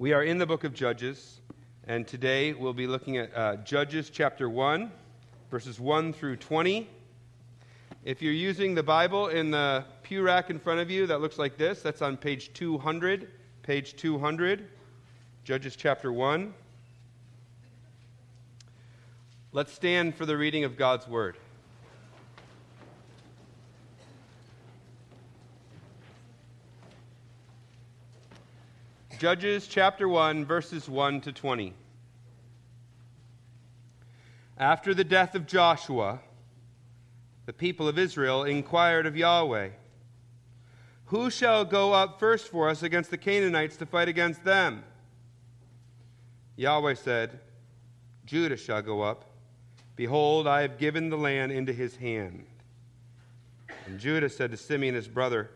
We are in the book of Judges, and today we'll be looking at Judges chapter 1, verses 1 through 20. If you're using the Bible in the pew rack in front of you, that looks like this. That's on page 200, Judges chapter 1. Let's stand for the reading of God's Word. Judges chapter 1, verses 1 to 20. After the death of Joshua, the people of Israel inquired of Yahweh, "Who shall go up first for us against the Canaanites to fight against them?" Yahweh said, "Judah shall go up. Behold, I have given the land into his hand." And Judah said to Simeon his brother,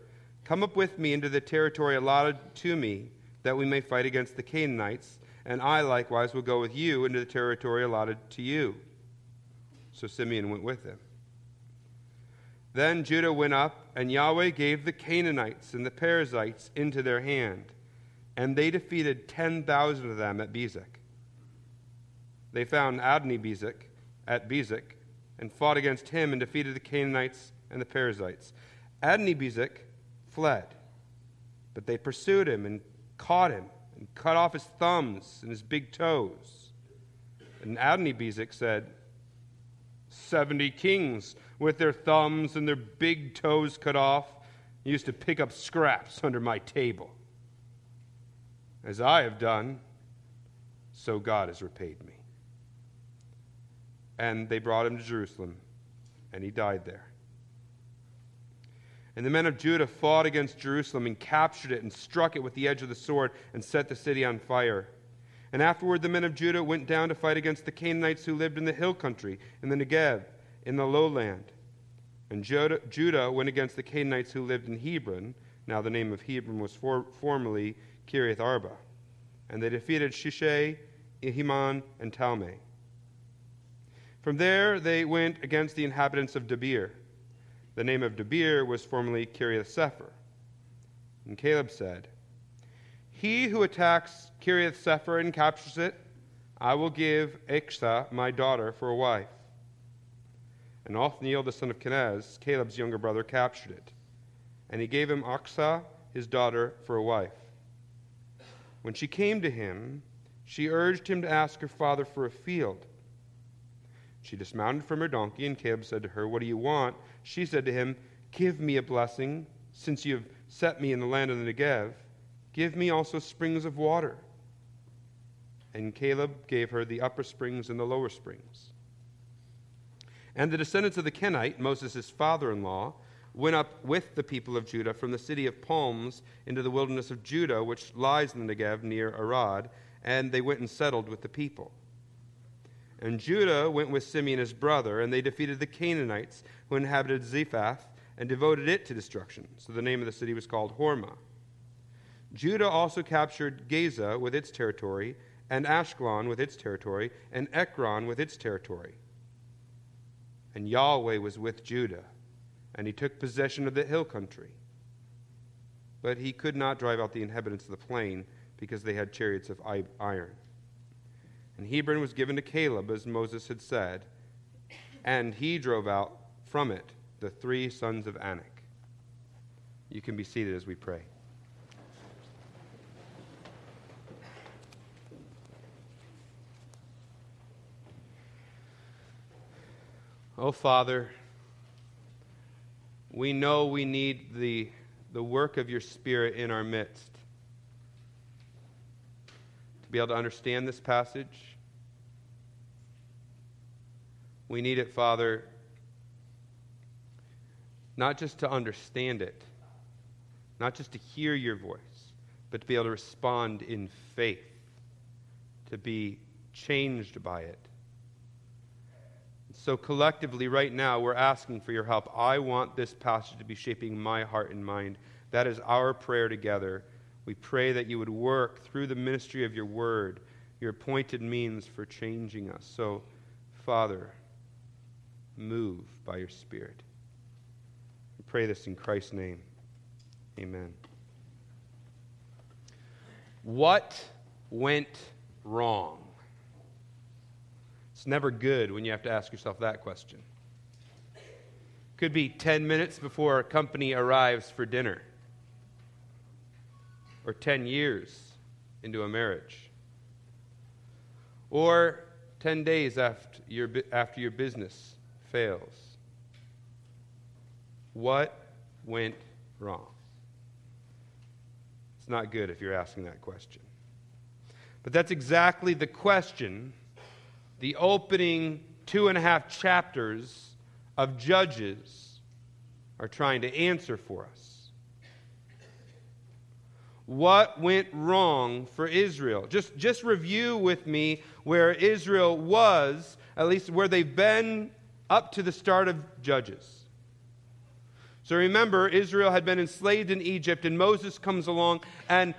"Come up with me into the territory allotted to me, that we may fight against the Canaanites, and I likewise will go with you into the territory allotted to you." So Simeon went with him. Then Judah went up, and Yahweh gave the Canaanites and the Perizzites into their hand, and they defeated 10,000 of them at Bezek. They found Adoni-Bezek at Bezek, and fought against him and defeated the Canaanites and the Perizzites. Adoni-Bezek fled, but they pursued him and caught him and cut off his thumbs and his big toes. And Adoni-Bezek said, 70 kings with their thumbs and their big toes cut off used to pick up scraps under my table. As I have done, so God has repaid me." And they brought him to Jerusalem, and he died there. And the men of Judah fought against Jerusalem and captured it and struck it with the edge of the sword and set the city on fire. And afterward the men of Judah went down to fight against the Canaanites who lived in the hill country, in the Negev, in the lowland. And Judah went against the Canaanites who lived in Hebron. Now the name of Hebron was formerly Kiriath Arba. And they defeated Sheshai, Ahiman, and Talmai. From there they went against the inhabitants of Debir. The name of Debir was formerly Kiriath-sepher. And Caleb said, "He who attacks Kiriath-sepher and captures it, I will give Aksa, my daughter, for a wife." And Othniel, the son of Kenaz, Caleb's younger brother, captured it. And he gave him Aksa, his daughter, for a wife. When she came to him, she urged him to ask her father for a field. She dismounted from her donkey, and Caleb said to her, "What do you want?" She said to him, "Give me a blessing, since you have set me in the land of the Negev. Give me also springs of water." And Caleb gave her the upper springs and the lower springs. And the descendants of the Kenite, Moses' father-in-law, went up with the people of Judah from the city of Palms into the wilderness of Judah, which lies in the Negev near Arad, and they went and settled with the people. And Judah went with Simeon his brother, and they defeated the Canaanites who inhabited Zephath and devoted it to destruction. So the name of the city was called Hormah. Judah also captured Gaza with its territory, and Ashkelon with its territory, and Ekron with its territory. And Yahweh was with Judah, and he took possession of the hill country. But he could not drive out the inhabitants of the plain, because they had chariots of iron. And Hebron was given to Caleb, as Moses had said, and he drove out from it the three sons of Anak. You can be seated as we pray. Oh, Father, we know we need the work of your Spirit in our midst, be able to understand this passage. We need it, Father, not just to understand it, not just to hear your voice, but to be able to respond in faith, to be changed by it. So collectively right now we're asking for your help. I want this passage to be shaping my heart and mind. That is our prayer together. We pray that you would work through the ministry of your word, your appointed means for changing us. So, Father, move by your Spirit. We pray this in Christ's name. Amen. What went wrong? It's never good when you have to ask yourself that question. Could be 10 minutes before company arrives for dinner, or 10 years into a marriage, or 10 days after your business fails. What went wrong? It's not good if you're asking that question. But that's exactly the question the opening 2.5 chapters of Judges are trying to answer for us. What went wrong for Israel? Just review with me where Israel was, at least where they've been up to the start of Judges. So remember, Israel had been enslaved in Egypt, and Moses comes along and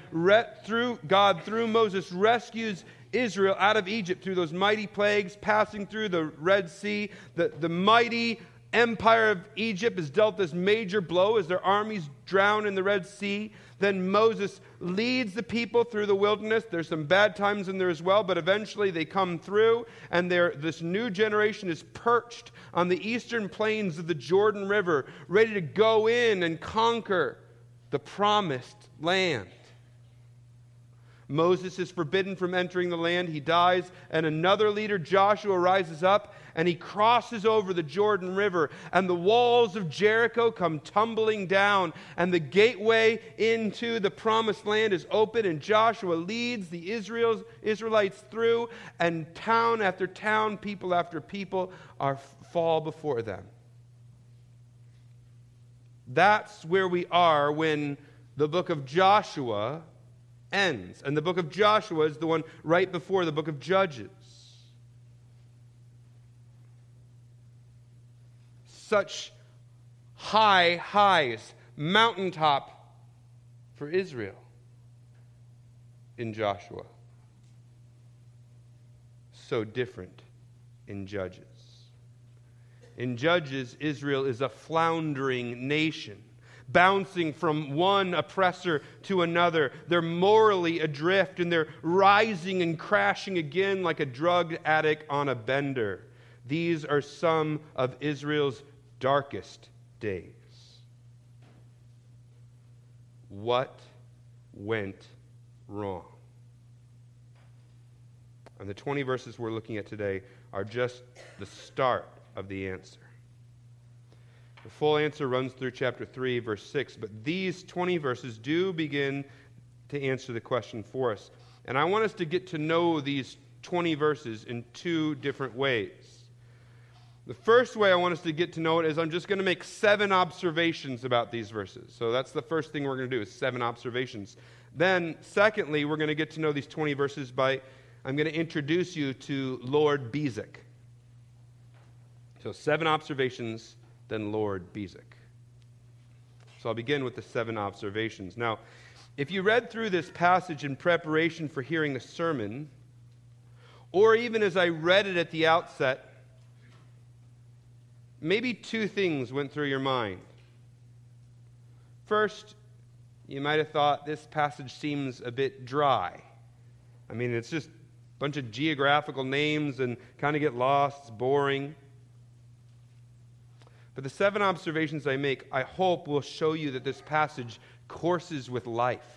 through God, through Moses, rescues Israel out of Egypt through those mighty plagues, passing through the Red Sea. The mighty empire of Egypt is dealt this major blow as their armies drown in the Red Sea. Then Moses leads the people through the wilderness. There's some bad times in there as well, but eventually they come through, and this new generation is perched on the eastern plains of the Jordan River, ready to go in and conquer the promised land. Moses is forbidden from entering the land. He dies, and another leader, Joshua, rises up, and he crosses over the Jordan River, and the walls of Jericho come tumbling down, and the gateway into the promised land is open, and Joshua leads the Israelites through, and town after town, people after people fall before them. That's where we are when the book of Joshua ends. And the book of Joshua is the one right before the book of Judges. Such high highs, mountaintop for Israel in Joshua. So different in Judges. In Judges, Israel is a floundering nation, bouncing from one oppressor to another. They're morally adrift, and they're rising and crashing again like a drug addict on a bender. These are some of Israel's darkest days. What went wrong? And the 20 verses we're looking at today are just the start of the answer. The full answer runs through chapter 3, verse 6, but these 20 verses do begin to answer the question for us. And I want us to get to know these 20 verses in two different ways. The first way I want us to get to know it is I'm just going to make 7 observations about these verses. So that's the first thing we're going to do, is 7 observations. Then, secondly, we're going to get to know these 20 verses by, I'm going to introduce you to Lord Bezek. So 7 observations, than Lord Bezek. So I'll begin with the 7 observations. Now, if you read through this passage in preparation for hearing the sermon, or even as I read it at the outset, maybe 2 things went through your mind. First, you might have thought this passage seems a bit dry. I mean, it's just a bunch of geographical names and kind of get lost, it's boring. But the 7 observations I make, I hope, will show you that this passage courses with life.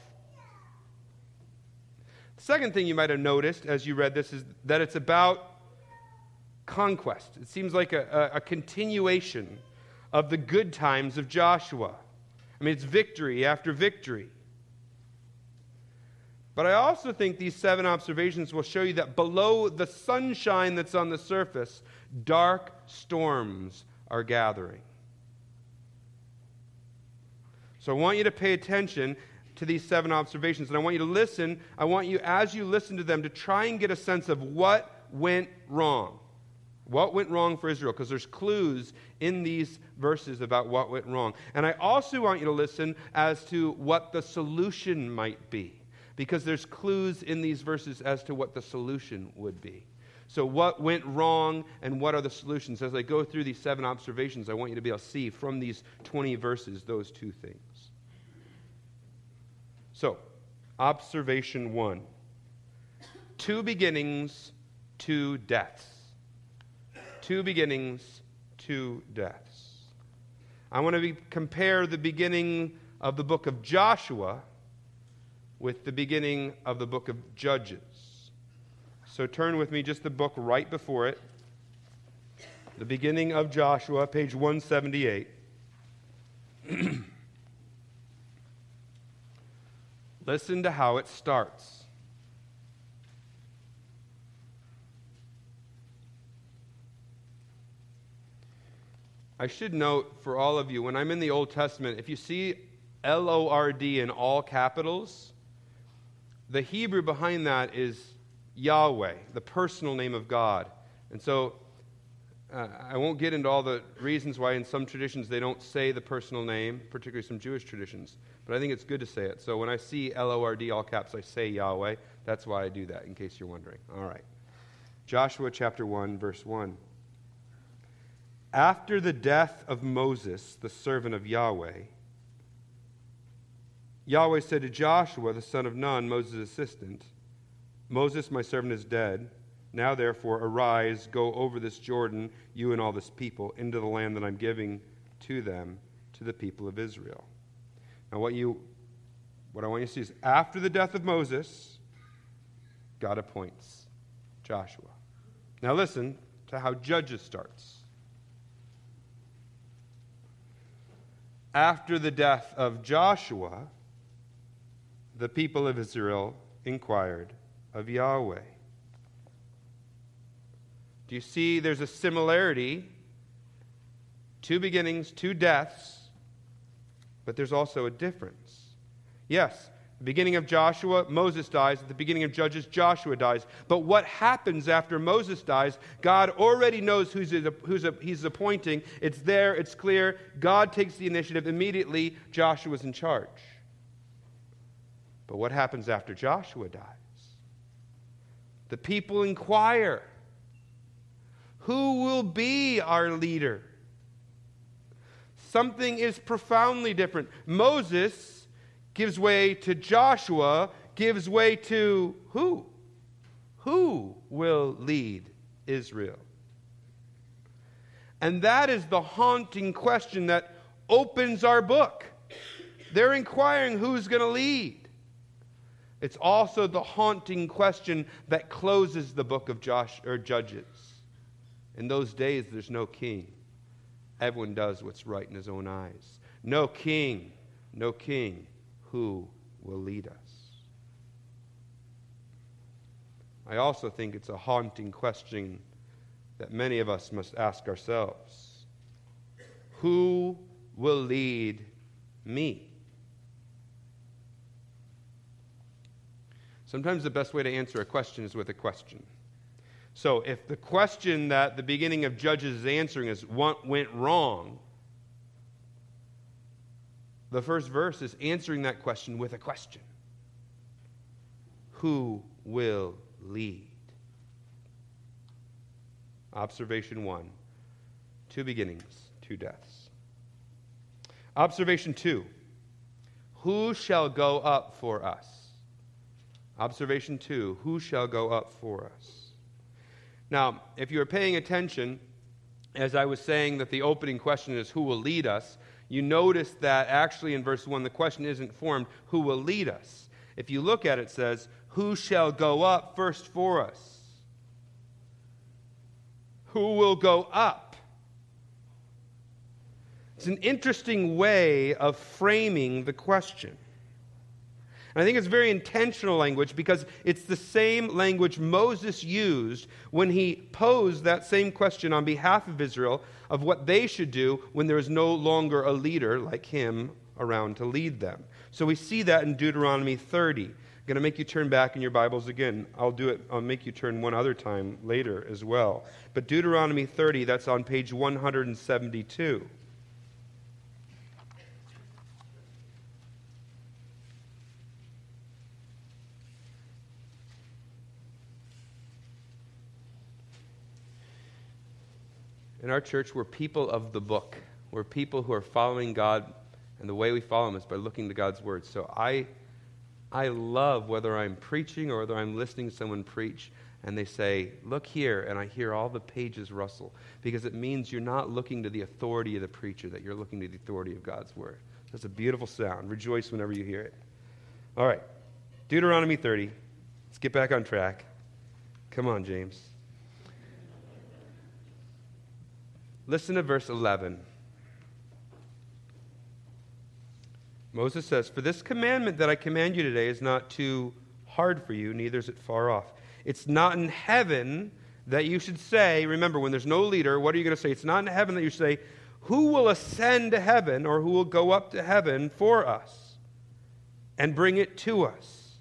The second thing you might have noticed as you read this is that it's about conquest. It seems like a continuation of the good times of Joshua. I mean, it's victory after victory. But I also think these 7 observations will show you that below the sunshine that's on the surface, dark storms are gathering. So I want you to pay attention to these 7 observations, and I want you to listen. I want you, as you listen to them, to try and get a sense of what went wrong. What went wrong for Israel? Because there's clues in these verses about what went wrong. And I also want you to listen as to what the solution might be, because there's clues in these verses as to what the solution would be. So what went wrong and what are the solutions? As I go through these 7 observations, I want you to be able to see from these 20 verses those 2 things. So, observation 1. Two beginnings, two deaths. Two beginnings, two deaths. I want to compare the beginning of the book of Joshua with the beginning of the book of Judges. So turn with me just the book right before it. The beginning of Joshua, page 178. Listen to how it starts. I should note for all of you, when I'm in the Old Testament, if you see L-O-R-D in all capitals, the Hebrew behind that is Yahweh, the personal name of God. And so I won't get into all the reasons why in some traditions they don't say the personal name, particularly some Jewish traditions, but I think it's good to say it. So when I see L-O-R-D all caps, I say Yahweh. That's why I do that, in case you're wondering. All right. Joshua chapter 1, verse 1. After the death of Moses, the servant of Yahweh, Yahweh said to Joshua, the son of Nun, Moses' assistant, Moses, my servant, is dead. Now, therefore, arise, go over this Jordan, you and all this people, into the land that I'm giving to them, to the people of Israel. Now, what I want you to see is, after the death of Moses, God appoints Joshua. Now, listen to how Judges starts. After the death of Joshua, the people of Israel inquired of Yahweh. Do you see there's a similarity? Two beginnings, two deaths, but there's also a difference. Yes, the beginning of Joshua, Moses dies. At the beginning of Judges, Joshua dies. But what happens after Moses dies, God already knows who's he's appointing. It's there, it's clear. God takes the initiative immediately. Joshua's in charge. But what happens after Joshua dies? The people inquire, who will be our leader? Something is profoundly different. Moses gives way to Joshua, gives way to who? Who will lead Israel? And that is the haunting question that opens our book. They're inquiring who's going to lead. It's also the haunting question that closes the book of Judges. In those days, there's no king. Everyone does what's right in his own eyes. No king, no king. Who will lead us? I also think it's a haunting question that many of us must ask ourselves. Who will lead me? Sometimes the best way to answer a question is with a question. So if the question that the beginning of Judges is answering is what went wrong, the first verse is answering that question with a question. Who will lead? Observation 1. Two beginnings, two deaths. Observation 2. Who shall go up for us? Observation 2. Who shall go up for us? Now, if you were paying attention, as I was saying that the opening question is who will lead us, you notice that actually in verse 1, the question isn't formed, who will lead us? If you look at it, it says, who shall go up first for us? Who will go up? It's an interesting way of framing the question. And I think it's very intentional language because it's the same language Moses used when he posed that same question on behalf of Israel of what they should do when there is no longer a leader like him around to lead them. So we see that in Deuteronomy 30. I'm going to make you turn back in your Bibles again. I'll do it. I'll make you turn one other time later as well. But Deuteronomy 30, that's on page 172. In our church, we're people of the book. We're people who are following God, and the way we follow Him is by looking to God's Word. So I I love whether I'm preaching or whether I'm listening to someone preach and they say, look here, and I hear all the pages rustle, because it means you're not looking to the authority of the preacher, that you're looking to the authority of God's word. That's a beautiful sound. Rejoice whenever you hear it. All right, Deuteronomy 30. Let's get back on track. Come on, James. Listen to verse 11. Moses says, "For this commandment that I command you today is not too hard for you, neither is it far off. It's not in heaven that you should say," remember, when there's no leader, what are you going to say? It's not in heaven that you should say, "Who will ascend to heaven, or who will go up to heaven for us and bring it to us,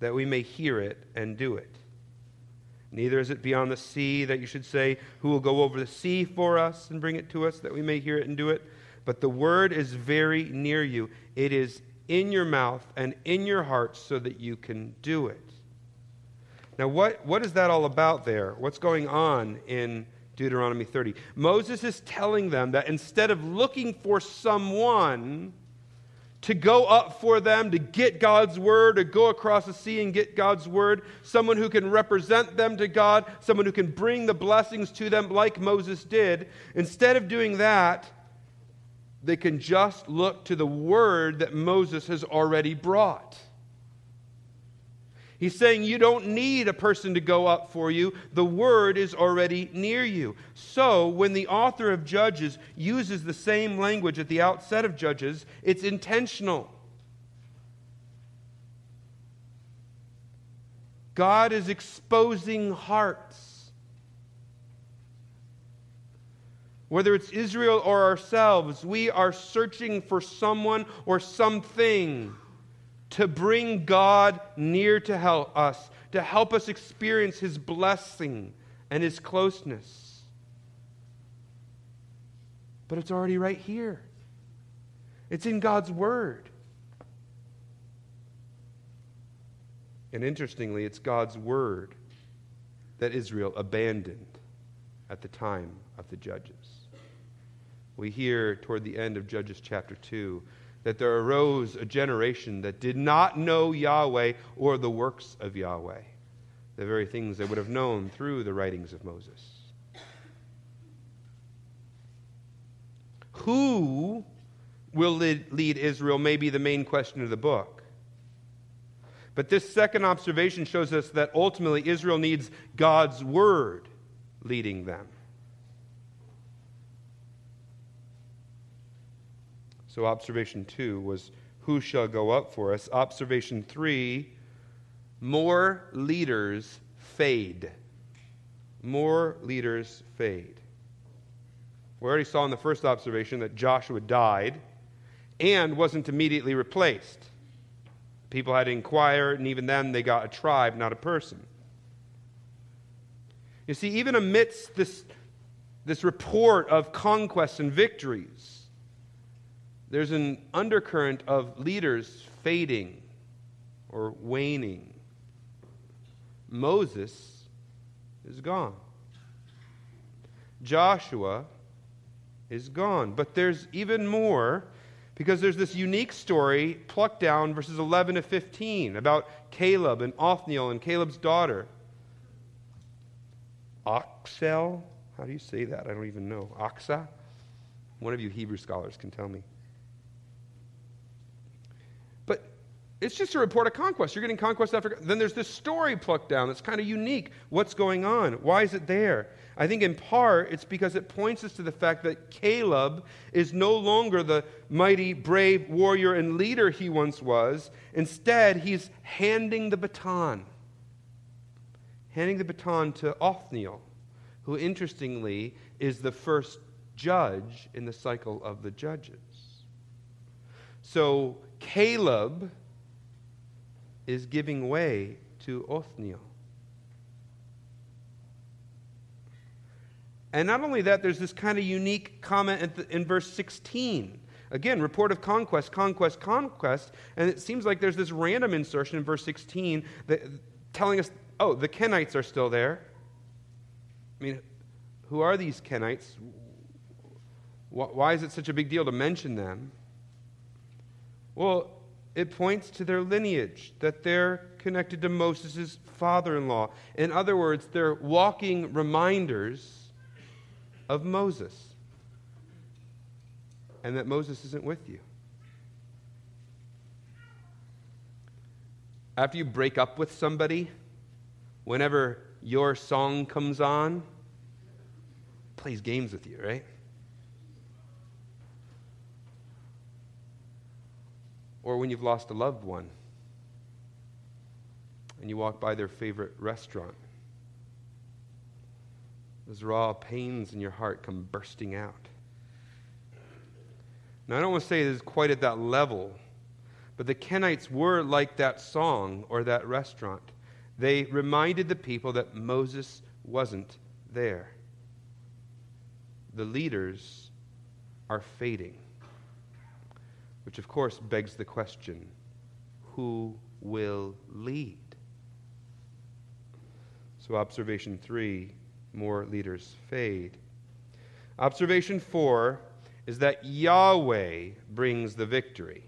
that we may hear it and do it? Neither is it beyond the sea that you should say, 'Who will go over the sea for us and bring it to us, that we may hear it and do it?' But the word is very near you. It is in your mouth and in your heart, so that you can do it." Now, what is that all about there? What's going on in Deuteronomy 30? Moses is telling them that instead of looking for someone to go up for them, to get God's word, to go across the sea and get God's word, someone who can represent them to God, someone who can bring the blessings to them like Moses did, instead of doing that, they can just look to the word that Moses has already brought. He's saying you don't need a person to go up for you. The word is already near you. So when the author of Judges uses the same language at the outset of Judges, it's intentional. God is exposing hearts. Whether it's Israel or ourselves, we are searching for someone or something to bring God near to help us experience His blessing and His closeness. But it's already right here. It's in God's word. And interestingly, it's God's word that Israel abandoned at the time of the Judges. We hear toward the end of Judges chapter 2 that there arose a generation that did not know Yahweh or the works of Yahweh, the very things they would have known through the writings of Moses. Who will lead Israel may be the main question of the book. But this second observation shows us that ultimately Israel needs God's word leading them. So observation 2 was, who shall go up for us? Observation 3, more leaders fade. More leaders fade. We already saw in the first observation that Joshua died and wasn't immediately replaced. People had to inquire, and even then they got a tribe, not a person. You see, even amidst this report of conquests and victories, there's an undercurrent of leaders fading or waning. Moses is gone. Joshua is gone. But there's even more, because there's this unique story plucked down verses 11 to 15 about Caleb and Othniel and Caleb's daughter. Aksa? How do you say that? I don't even know. Aksa? One of you Hebrew scholars can tell me. It's just a report of conquest. You're getting conquest after. Then there's this story plucked down that's kind of unique. What's going on? Why is it there? I think in part it's because it points us to the fact that Caleb is no longer the mighty, brave warrior and leader he once was. Instead, he's handing the baton to Othniel, who interestingly is the first judge in the cycle of the judges. So Caleb is giving way to Othniel. And not only that, there's this kind of unique comment in verse 16. Again, report of conquest, and it seems like there's this random insertion in verse 16 that telling us, oh, the Kenites are still there. I mean, who are these Kenites? Why is it such a big deal to mention them? Well, It points to their lineage, that they're connected to Moses' father-in-law. In other words, they're walking reminders of Moses, and that Moses isn't with you. After you break up with somebody, whenever your song comes on, plays games with you, right? Or when you've lost a loved one and you walk by their favorite restaurant, those raw pains in your heart come bursting out. Now, I don't want to say this is quite at that level, but the Kenites were like that song or that restaurant. They reminded the people that Moses wasn't there. The leaders are fading, which of course begs the question, who will lead? So observation 3, more leaders fade. Observation 4 is that Yahweh brings the victory.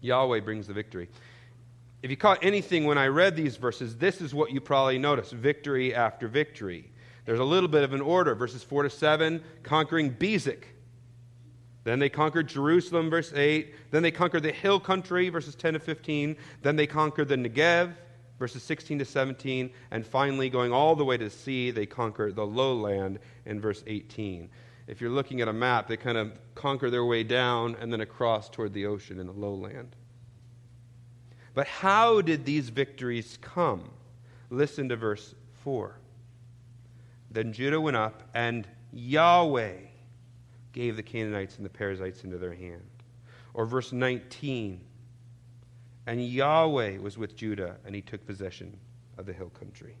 Yahweh brings the victory. If you caught anything when I read these verses, this is what you probably noticed, victory after victory. There's a little bit of an order, verses 4 to 7, conquering Bezek. Then they conquered Jerusalem, verse 8. Then they conquered the hill country, verses 10 to 15. Then they conquered the Negev, verses 16 to 17. And finally, going all the way to the sea, they conquer the lowland in verse 18. If you're looking at a map, they kind of conquer their way down and then across toward the ocean in the lowland. But how did these victories come? Listen to verse 4. Then Judah went up, and Yahweh gave the Canaanites and the Perizzites into their hand. Or verse 19, and Yahweh was with Judah, and he took possession of the hill country.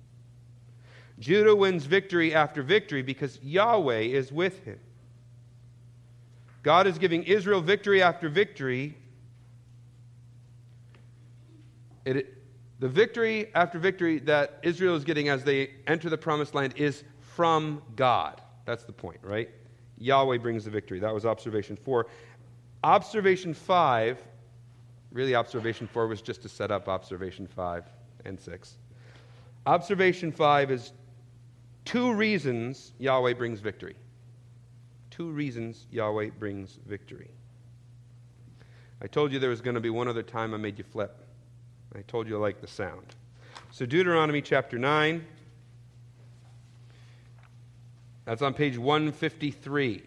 Judah wins victory after victory because Yahweh is with him. God is giving Israel victory after victory. The victory after victory that Israel is getting as they enter the promised land is from God. That's the point, right? Yahweh brings the victory. That was observation 4. Observation 5, really observation 4 was just to set up observation 5 and 6. Observation 5 is 2 reasons Yahweh brings victory. 2 reasons Yahweh brings victory. I told you there was going to be one other time I made you flip. I told you I like the sound. So Deuteronomy chapter 9. That's on page 153.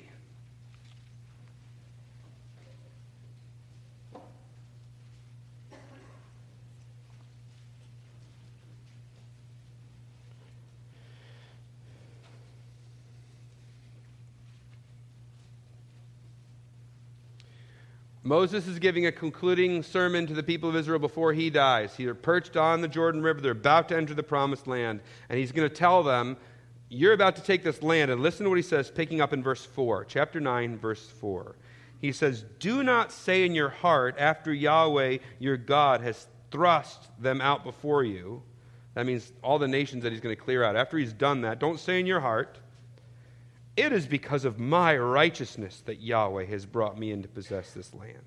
Moses is giving a concluding sermon to the people of Israel before he dies. They're perched on the Jordan River. They're about to enter the promised land. And he's going to tell them, you're about to take this land, and listen to what he says, picking up in verse 4, chapter 9, verse 4. He says, do not say in your heart, after Yahweh your God has thrust them out before you. That means all the nations that he's going to clear out. After he's done that, don't say in your heart, it is because of my righteousness that Yahweh has brought me in to possess this land.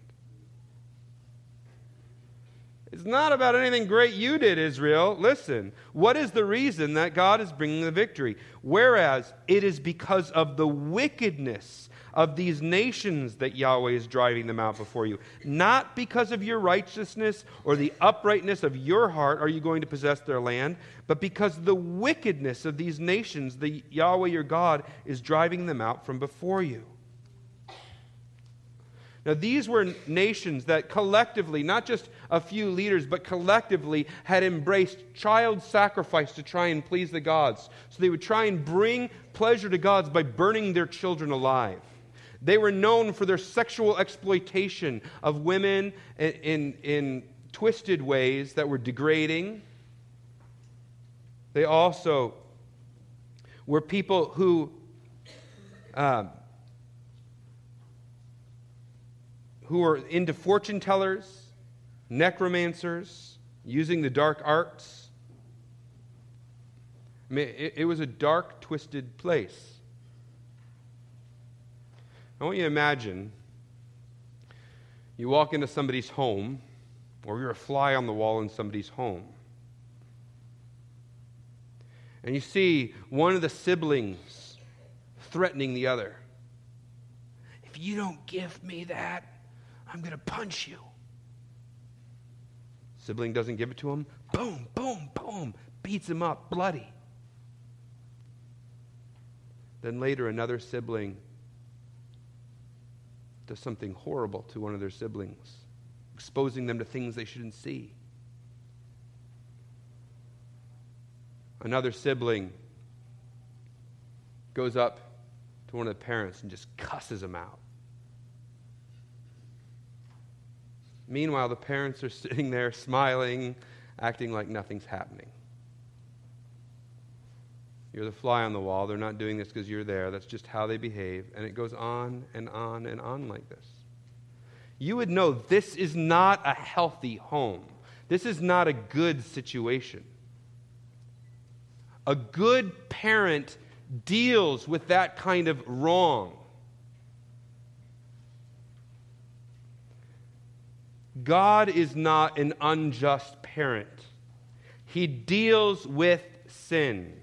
It's not about anything great you did, Israel. Listen, what is the reason that God is bringing the victory? Whereas it is because of the wickedness of these nations that Yahweh is driving them out before you. Not because of your righteousness or the uprightness of your heart are you going to possess their land, but because of the wickedness of these nations, the Yahweh your God is driving them out from before you. Now, these were nations that collectively, not just a few leaders, but collectively had embraced child sacrifice to try and please the gods. So they would try and bring pleasure to gods by burning their children alive. They were known for their sexual exploitation of women in twisted ways that were degrading. They also were people who are into fortune tellers, necromancers, using the dark arts. I mean, it was a dark, twisted place. I want you to imagine You walk into somebody's home, or you're a fly on the wall in somebody's home. And you see one of the siblings threatening the other. If you don't give me that, I'm going to punch you. Sibling doesn't give it to him. Boom, boom, boom. Beats him up, bloody. Then later, another sibling does something horrible to one of their siblings, exposing them to things they shouldn't see. Another sibling goes up to one of the parents and just cusses them out. Meanwhile, the parents are sitting there smiling, acting like nothing's happening. You're the fly on the wall. They're not doing this because you're there. That's just how they behave. And it goes on and on and on like this. You would know this is not a healthy home. This is not a good situation. A good parent deals with that kind of wrong. God is not an unjust parent. He deals with sin.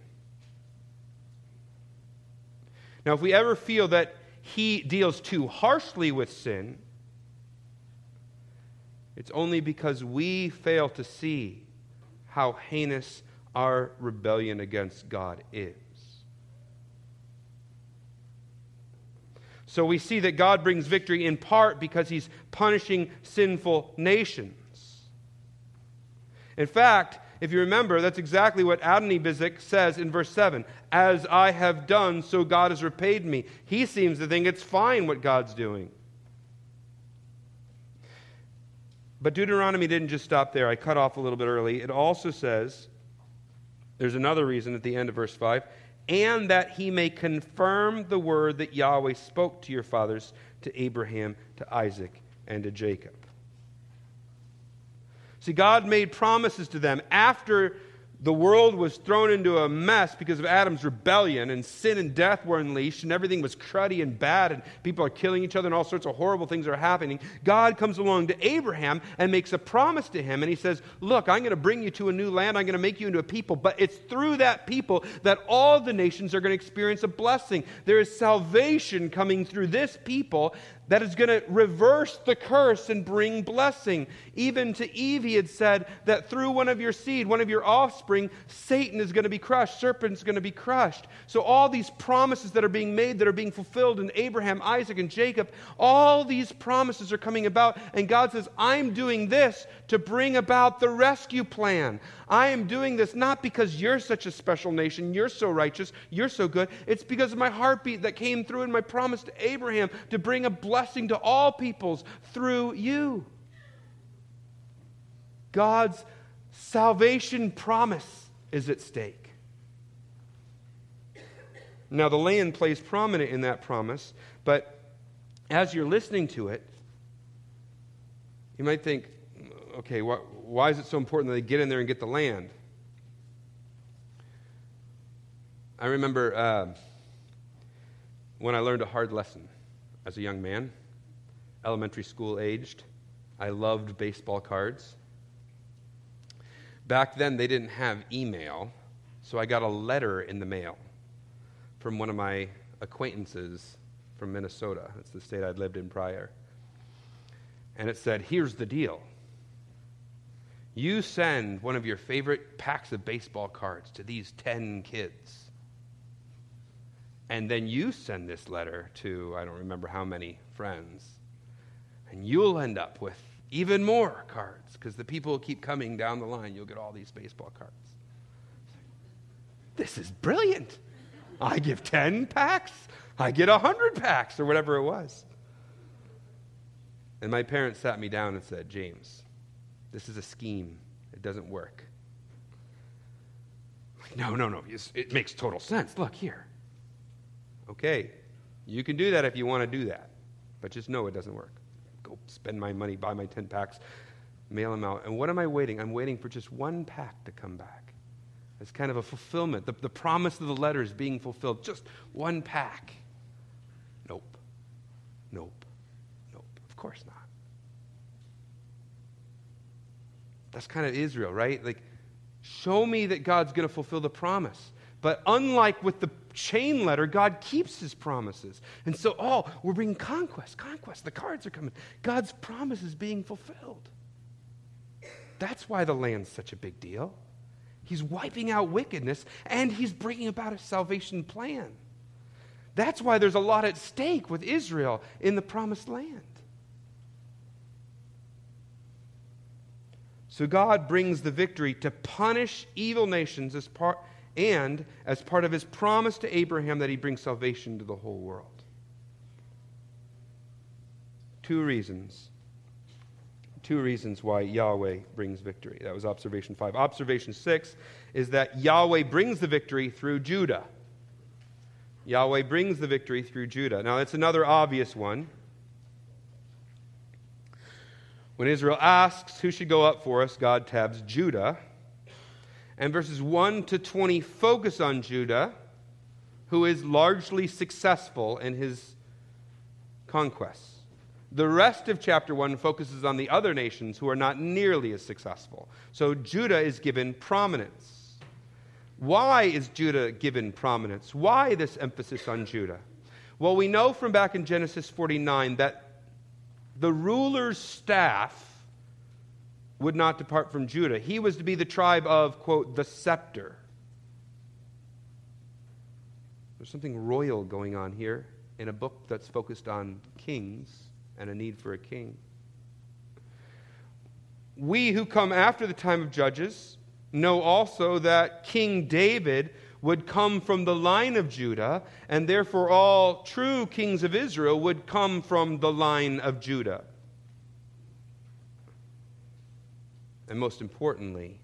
Now, if we ever feel that he deals too harshly with sin, it's only because we fail to see how heinous our rebellion against God is. So we see that God brings victory in part because he's punishing sinful nations. In fact, if you remember, that's exactly what Adoni-Bezek says in verse 7. As I have done, so God has repaid me. He seems to think it's fine what God's doing. But Deuteronomy didn't just stop there. I cut off a little bit early. It also says, there's another reason at the end of verse 5, and that he may confirm the word that Yahweh spoke to your fathers, to Abraham, to Isaac, and to Jacob. See, God made promises to them after the world was thrown into a mess because of Adam's rebellion and sin and death were unleashed and everything was cruddy and bad and people are killing each other and all sorts of horrible things are happening. God comes along to Abraham and makes a promise to him and he says, look, I'm going to bring you to a new land. I'm going to make you into a people. But it's through that people that all the nations are going to experience a blessing. There is salvation coming through this people that is going to reverse the curse and bring blessing. Even to Eve, he had said that through one of your seed, one of your offspring, Satan is going to be crushed, serpent's going to be crushed. So all these promises that are being made, that are being fulfilled in Abraham, Isaac, and Jacob, all these promises are coming about, and God says, I'm doing this to bring about the rescue plan. I am doing this not because you're such a special nation, you're so righteous, you're so good. It's because of my heartbeat that came through in my promise to Abraham to bring a blessing to all peoples through you. God's salvation promise is at stake. Now, the land plays prominent in that promise, but as you're listening to it, you might think, okay, why is it so important that they get in there and get the land? I remember when I learned a hard lesson as a young man, elementary school aged. I loved baseball cards. Back then, they didn't have email, so I got a letter in the mail from one of my acquaintances from Minnesota. That's the state I'd lived in prior. And it said, here's the deal. You send one of your favorite packs of baseball cards to these 10 kids. And then you send this letter to, I don't remember how many friends, and you'll end up with even more cards because the people keep coming down the line. You'll get all these baseball cards. This is brilliant. I give 10 packs. I get 100 packs or whatever it was. And my parents sat me down and said, James, this is a scheme. It doesn't work. No. It makes total sense. Look here. Okay, you can do that if you want to do that, but just know it doesn't work. Go spend my money, buy my 10 packs, mail them out. And what am I waiting? I'm waiting for just one pack to come back. It's kind of a fulfillment. The promise of the letter is being fulfilled. Just one pack. Nope. Of course not. That's kind of Israel, right? Like, show me that God's going to fulfill the promise. But unlike with the chain letter, God keeps his promises. And so, we're bringing conquest. The cards are coming. God's promise is being fulfilled. That's why the land's such a big deal. He's wiping out wickedness, and he's bringing about a salvation plan. That's why there's a lot at stake with Israel in the promised land. So God brings the victory to punish evil nations as part of his promise to Abraham that he brings salvation to the whole world. Two reasons why Yahweh brings victory. That was observation 5. Observation 6 is that Yahweh brings the victory through Judah. Yahweh brings the victory through Judah. Now, that's another obvious one. When Israel asks who should go up for us, God tabs Judah. And verses 1 to 20 focus on Judah, who is largely successful in his conquests. The rest of chapter 1 focuses on the other nations who are not nearly as successful. So Judah is given prominence. Why is Judah given prominence? Why this emphasis on Judah? Well, we know from back in Genesis 49 that the ruler's staff would not depart from Judah. He was to be the tribe of, quote, the scepter. There's something royal going on here in a book that's focused on kings and a need for a king. We who come after the time of Judges know also that King David would come from the line of Judah, and therefore all true kings of Israel would come from the line of Judah. And most importantly,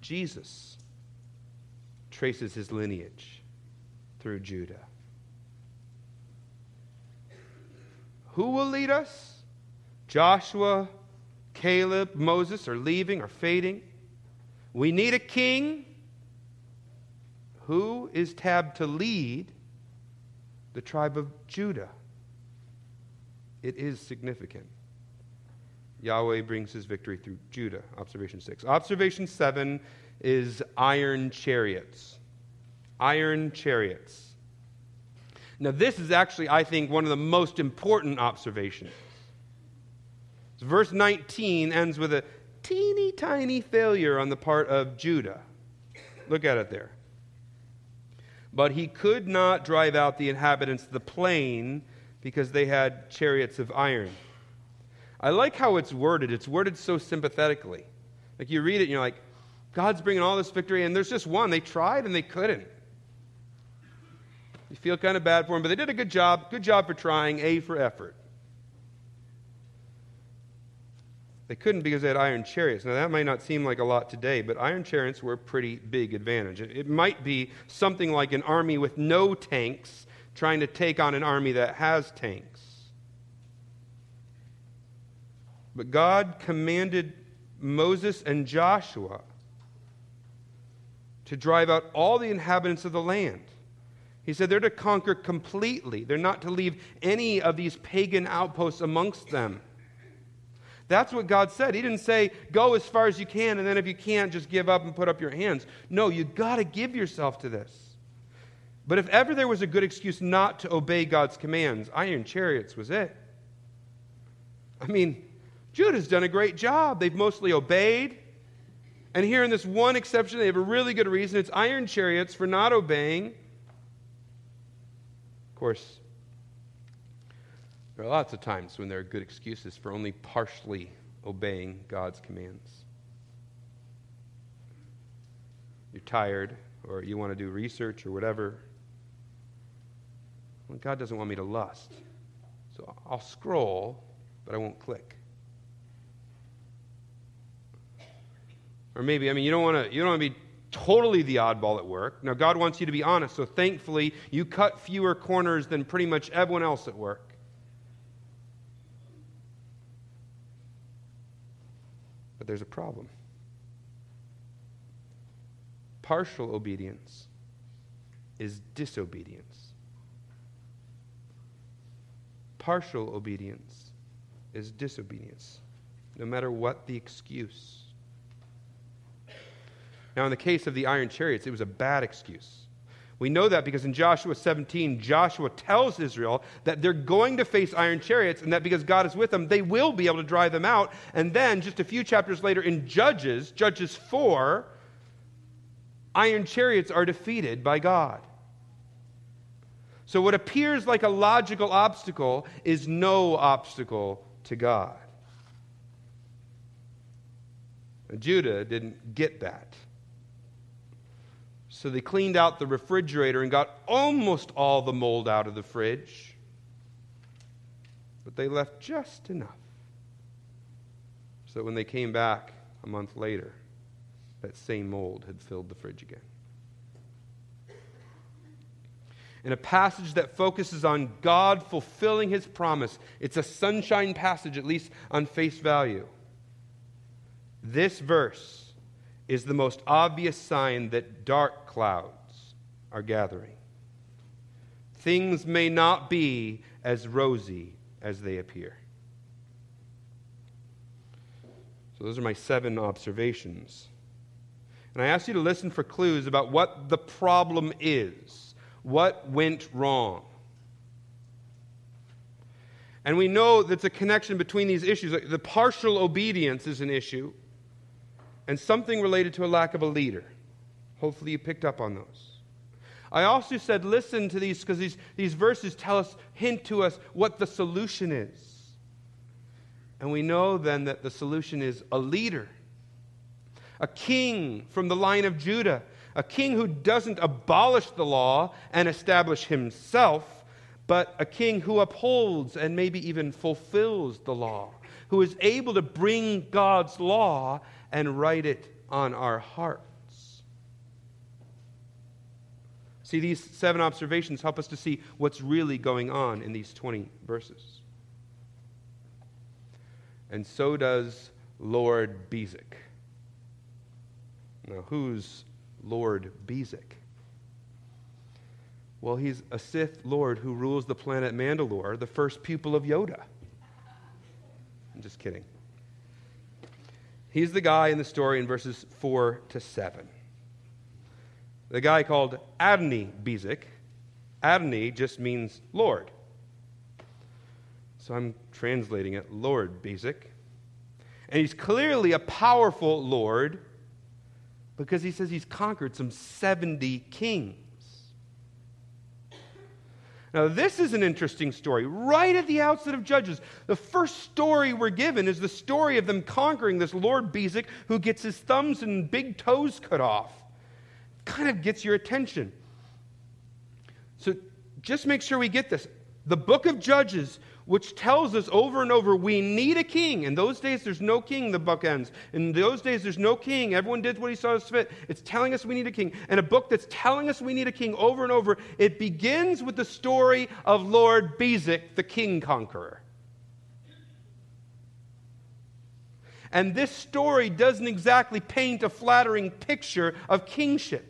Jesus traces his lineage through Judah. Who will lead us? Joshua, Caleb, Moses are leaving or fading. We need a king. Who is tabbed to lead? The tribe of Judah. It is significant. Yahweh brings his victory through Judah. Observation 6. Observation 7 is iron chariots. Iron chariots. Now, this is actually, I think, one of the most important observations. So verse 19 ends with a teeny tiny failure on the part of Judah. Look at it there. But he could not drive out the inhabitants of the plain because they had chariots of iron. I like how it's worded. It's worded so sympathetically. Like, you read it and you're like, God's bringing all this victory, and there's just one. They tried and they couldn't. You feel kind of bad for them, but they did a good job. Good job for trying. A for effort. They couldn't because they had iron chariots. Now, that might not seem like a lot today, but iron chariots were a pretty big advantage. It might be something like an army with no tanks trying to take on an army that has tanks. But God commanded Moses and Joshua to drive out all the inhabitants of the land. He said they're to conquer completely. They're not to leave any of these pagan outposts amongst them. That's what God said. He didn't say, go as far as you can, and then if you can't, just give up and put up your hands. No, you got to give yourself to this. But if ever there was a good excuse not to obey God's commands, iron chariots was it. I mean, Judah's done a great job. They've mostly obeyed. And here in this one exception, they have a really good reason. It's iron chariots for not obeying. Of course, there are lots of times when there are good excuses for only partially obeying God's commands. You're tired, or you want to do research, or whatever. Well, God doesn't want me to lust. So I'll scroll, but I won't click. Or maybe, I mean, you don't want to be totally the oddball at work. Now, God wants you to be honest, so thankfully you cut fewer corners than pretty much everyone else at work. But there's a problem. Partial obedience is disobedience. Partial obedience is disobedience, no matter what the excuse. Now, in the case of the iron chariots, it was a bad excuse. We know that because in Joshua 17, Joshua tells Israel that they're going to face iron chariots and that because God is with them, they will be able to drive them out. And then just a few chapters later in Judges, Judges 4, iron chariots are defeated by God. So what appears like a logical obstacle is no obstacle to God. And Judah didn't get that. So they cleaned out the refrigerator and got almost all the mold out of the fridge. But they left just enough. So that when they came back a month later, that same mold had filled the fridge again. In a passage that focuses on God fulfilling his promise, it's a sunshine passage, at least on face value. This verse is the most obvious sign that dark clouds are gathering. Things may not be as rosy as they appear. So those are my 7 observations. And I ask you to listen for clues about what the problem is, what went wrong. And we know that's a connection between these issues. The partial obedience is an issue. And something related to a lack of a leader. Hopefully you picked up on those. I also said listen to these because these verses tell us, hint to us what the solution is. And we know then that the solution is a leader. A king from the line of Judah. A king who doesn't abolish the law and establish himself, but a king who upholds and maybe even fulfills the law. Who is able to bring God's law and write it on our hearts. See, these 7 observations help us to see what's really going on in these 20 verses. And so does Lord Bezek. Now, who's Lord Bezek? Well, he's a Sith Lord who rules the planet Mandalore, the first pupil of Yoda. I'm just kidding. He's the guy in the story in verses 4-7. The guy called Adoni-Bezek. Adoni just means Lord. So I'm translating it Lord Bezek. And he's clearly a powerful Lord because he says he's conquered some 70 kings. Now, this is an interesting story. Right at the outset of Judges, the first story we're given is the story of them conquering this Lord Bezek who gets his thumbs and big toes cut off. Kind of gets your attention. So just make sure we get this. The book of Judges, which tells us over and over, we need a king. In those days, there's no king, the book ends. In those days, there's no king. Everyone did what he saw as fit. It's telling us we need a king. And a book that's telling us we need a king over and over, it begins with the story of Lord Bezek, the king conqueror. And this story doesn't exactly paint a flattering picture of kingship.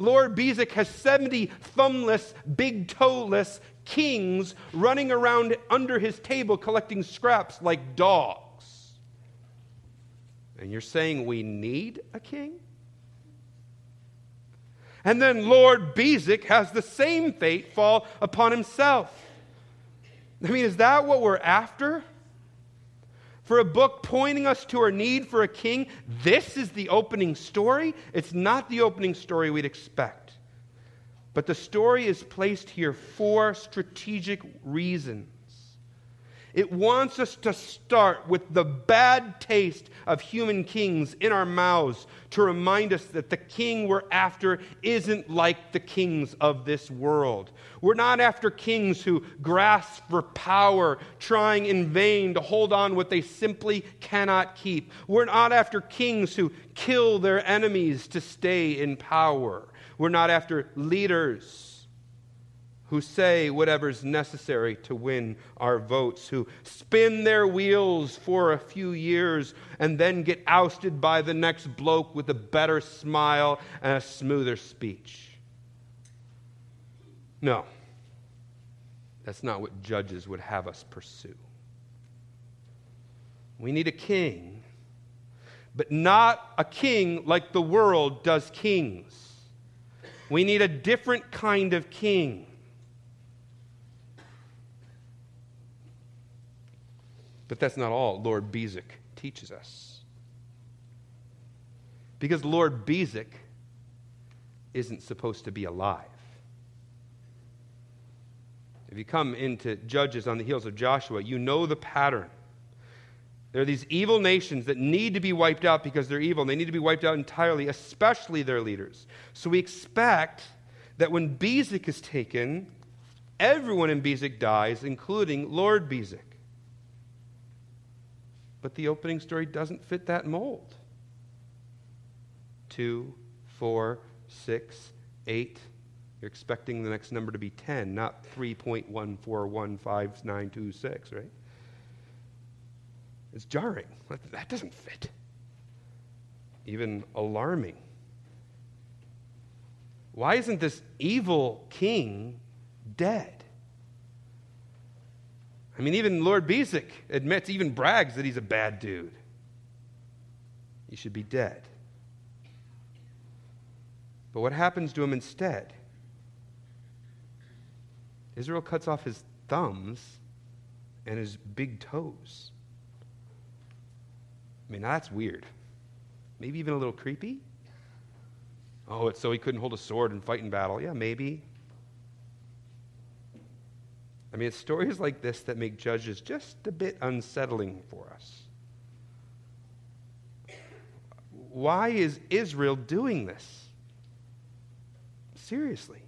Lord Bezek has 70 thumbless, big-toeless kings running around under his table collecting scraps like dogs. And you're saying we need a king? And then Lord Bezek has the same fate fall upon himself. I mean, is that what we're after? For a book pointing us to our need for a king, this is the opening story. It's not the opening story we'd expect. But the story is placed here for strategic reasons. It wants us to start with the bad taste of human kings in our mouths to remind us that the king we're after isn't like the kings of this world. We're not after kings who grasp for power, trying in vain to hold on what they simply cannot keep. We're not after kings who kill their enemies to stay in power. We're not after leaders who say whatever's necessary to win our votes, who spin their wheels for a few years and then get ousted by the next bloke with a better smile and a smoother speech. No, that's not what judges would have us pursue. We need a king, but not a king like the world does kings. We need a different kind of king. But that's not all Lord Bezek teaches us. Because Lord Bezek isn't supposed to be alive. If you come into Judges on the heels of Joshua, you know the pattern. There are these evil nations that need to be wiped out because they're evil. And they need to be wiped out entirely, especially their leaders. So we expect that when Bezek is taken, everyone in Bezek dies, including Lord Bezek. But the opening story doesn't fit that mold. 2, 4, 6, 8. You're expecting the next number to be 10, not 3.141592, right? It's jarring. That doesn't fit. Even alarming. Why isn't this evil king dead? I mean, even Lord Bezek admits, even brags that he's a bad dude. He should be dead. But what happens to him instead? Israel cuts off his thumbs and his big toes. I mean, that's weird. Maybe even a little creepy. Oh, it's so he couldn't hold a sword and fight in battle. Yeah, maybe. I mean, it's stories like this that make Judges just a bit unsettling for us. Why is Israel doing this? Seriously.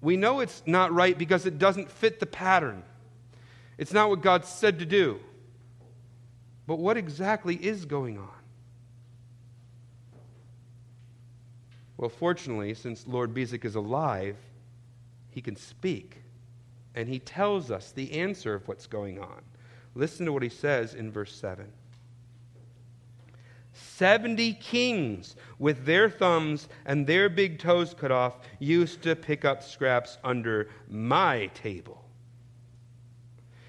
We know it's not right because it doesn't fit the pattern. It's not what God said to do. But what exactly is going on? Well, fortunately, since Lord Bezek is alive, he can speak. And he tells us the answer of what's going on. Listen to what he says in verse 7. 70 kings with their thumbs and their big toes cut off used to pick up scraps under my table.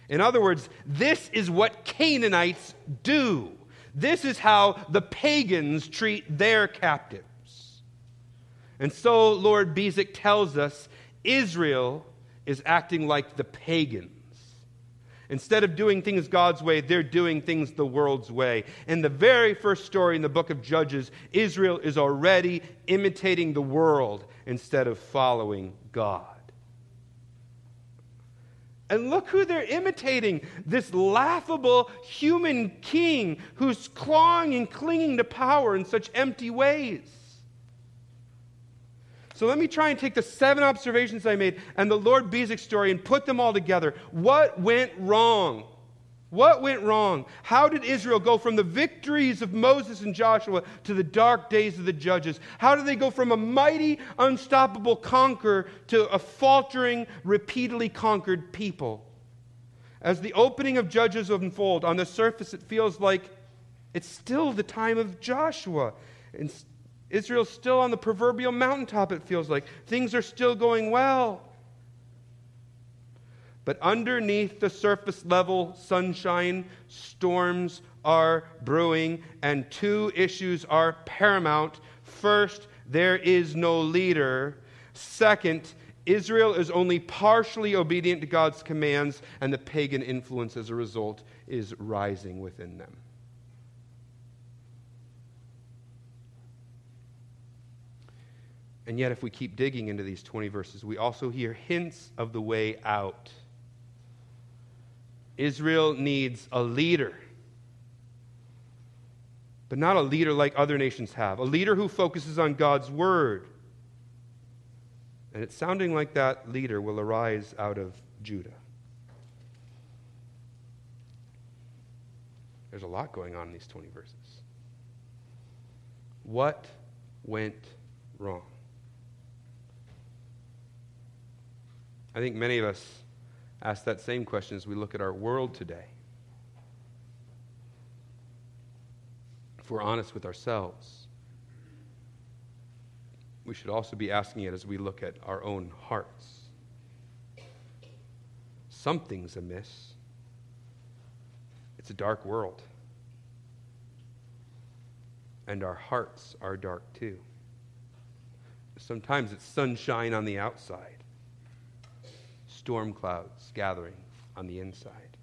In other words, this is what Canaanites do. This is how the pagans treat their captives. And so Lord Bezek tells us Israel is acting like the pagans. Instead of doing things God's way, they're doing things the world's way. In the very first story in the book of Judges, Israel is already imitating the world instead of following God. And look who they're imitating, this laughable human king who's clawing and clinging to power in such empty ways. So let me try and take the 7 observations I made and the Lord Bezek story and put them all together. What went wrong? What went wrong? How did Israel go from the victories of Moses and Joshua to the dark days of the Judges? How did they go from a mighty, unstoppable conqueror to a faltering, repeatedly conquered people? As the opening of Judges unfold, on the surface it feels like it's still the time of Joshua. Israel's still on the proverbial mountaintop, it feels like. Things are still going well. But underneath the surface level sunshine, storms are brewing, and 2 issues are paramount. First, there is no leader. Second, Israel is only partially obedient to God's commands, and the pagan influence as a result is rising within them. And yet, if we keep digging into these 20 verses, we also hear hints of the way out. Israel needs a leader, but not a leader like other nations have, a leader who focuses on God's word. And it's sounding like that leader will arise out of Judah. There's a lot going on in these 20 verses. What went wrong? I think many of us ask that same question as we look at our world today. If we're honest with ourselves, we should also be asking it as we look at our own hearts. Something's amiss. It's a dark world. And our hearts are dark too. Sometimes it's sunshine on the outside, storm clouds gathering on the inside.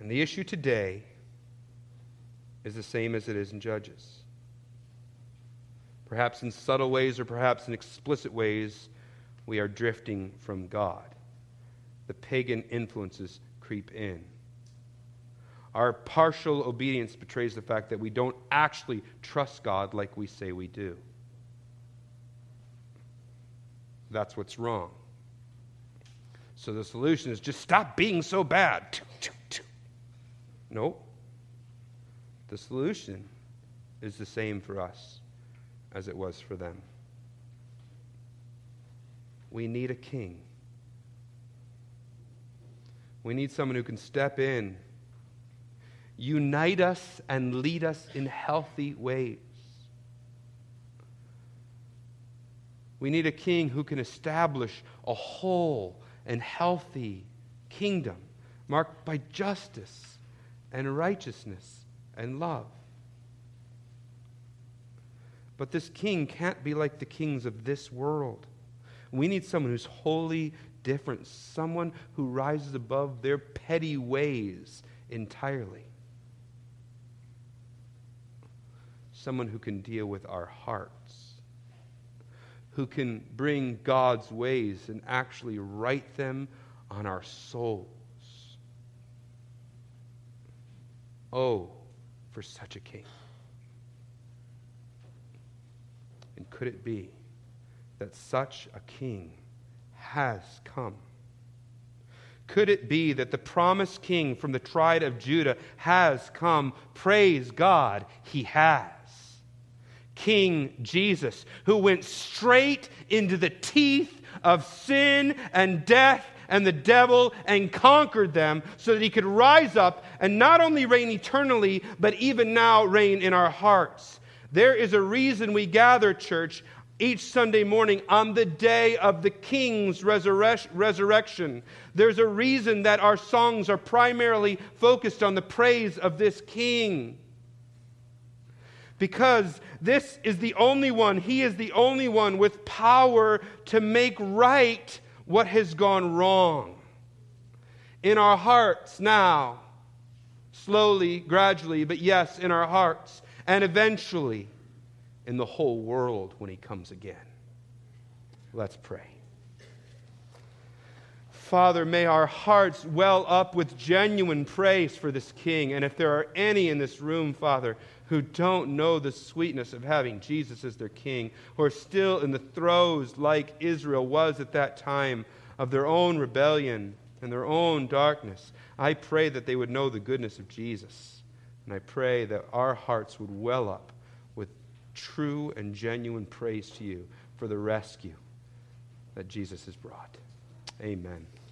And the issue today is the same as it is in Judges. Perhaps in subtle ways or perhaps in explicit ways, we are drifting from God. The pagan influences creep in. Our partial obedience betrays the fact that we don't actually trust God like we say we do. That's what's wrong. So the solution is just stop being so bad. No. The solution is the same for us as it was for them. We need a king. We need someone who can step in, unite us, and lead us in healthy ways. We need a king who can establish a whole and healthy kingdom marked by justice and righteousness and love. But this king can't be like the kings of this world. We need someone who's wholly different, someone who rises above their petty ways entirely. Someone who can deal with our hearts, who can bring God's ways and actually write them on our souls. Oh, for such a king. And could it be that such a king has come? Could it be that the promised king from the tribe of Judah has come? Praise God, he has. King Jesus, who went straight into the teeth of sin and death and the devil and conquered them so that he could rise up and not only reign eternally, but even now reign in our hearts. There is a reason we gather, church, each Sunday morning on the day of the King's resurrection. There's a reason that our songs are primarily focused on the praise of this King. Because this is the only one, he is the only one with power to make right what has gone wrong. In our hearts now, slowly, gradually, but yes, in our hearts, and eventually, in the whole world when he comes again. Let's pray. Father, may our hearts well up with genuine praise for this King. And if there are any in this room, Father, who don't know the sweetness of having Jesus as their King, who are still in the throes like Israel was at that time of their own rebellion and their own darkness, I pray that they would know the goodness of Jesus. And I pray that our hearts would well up true and genuine praise to you for the rescue that Jesus has brought. Amen.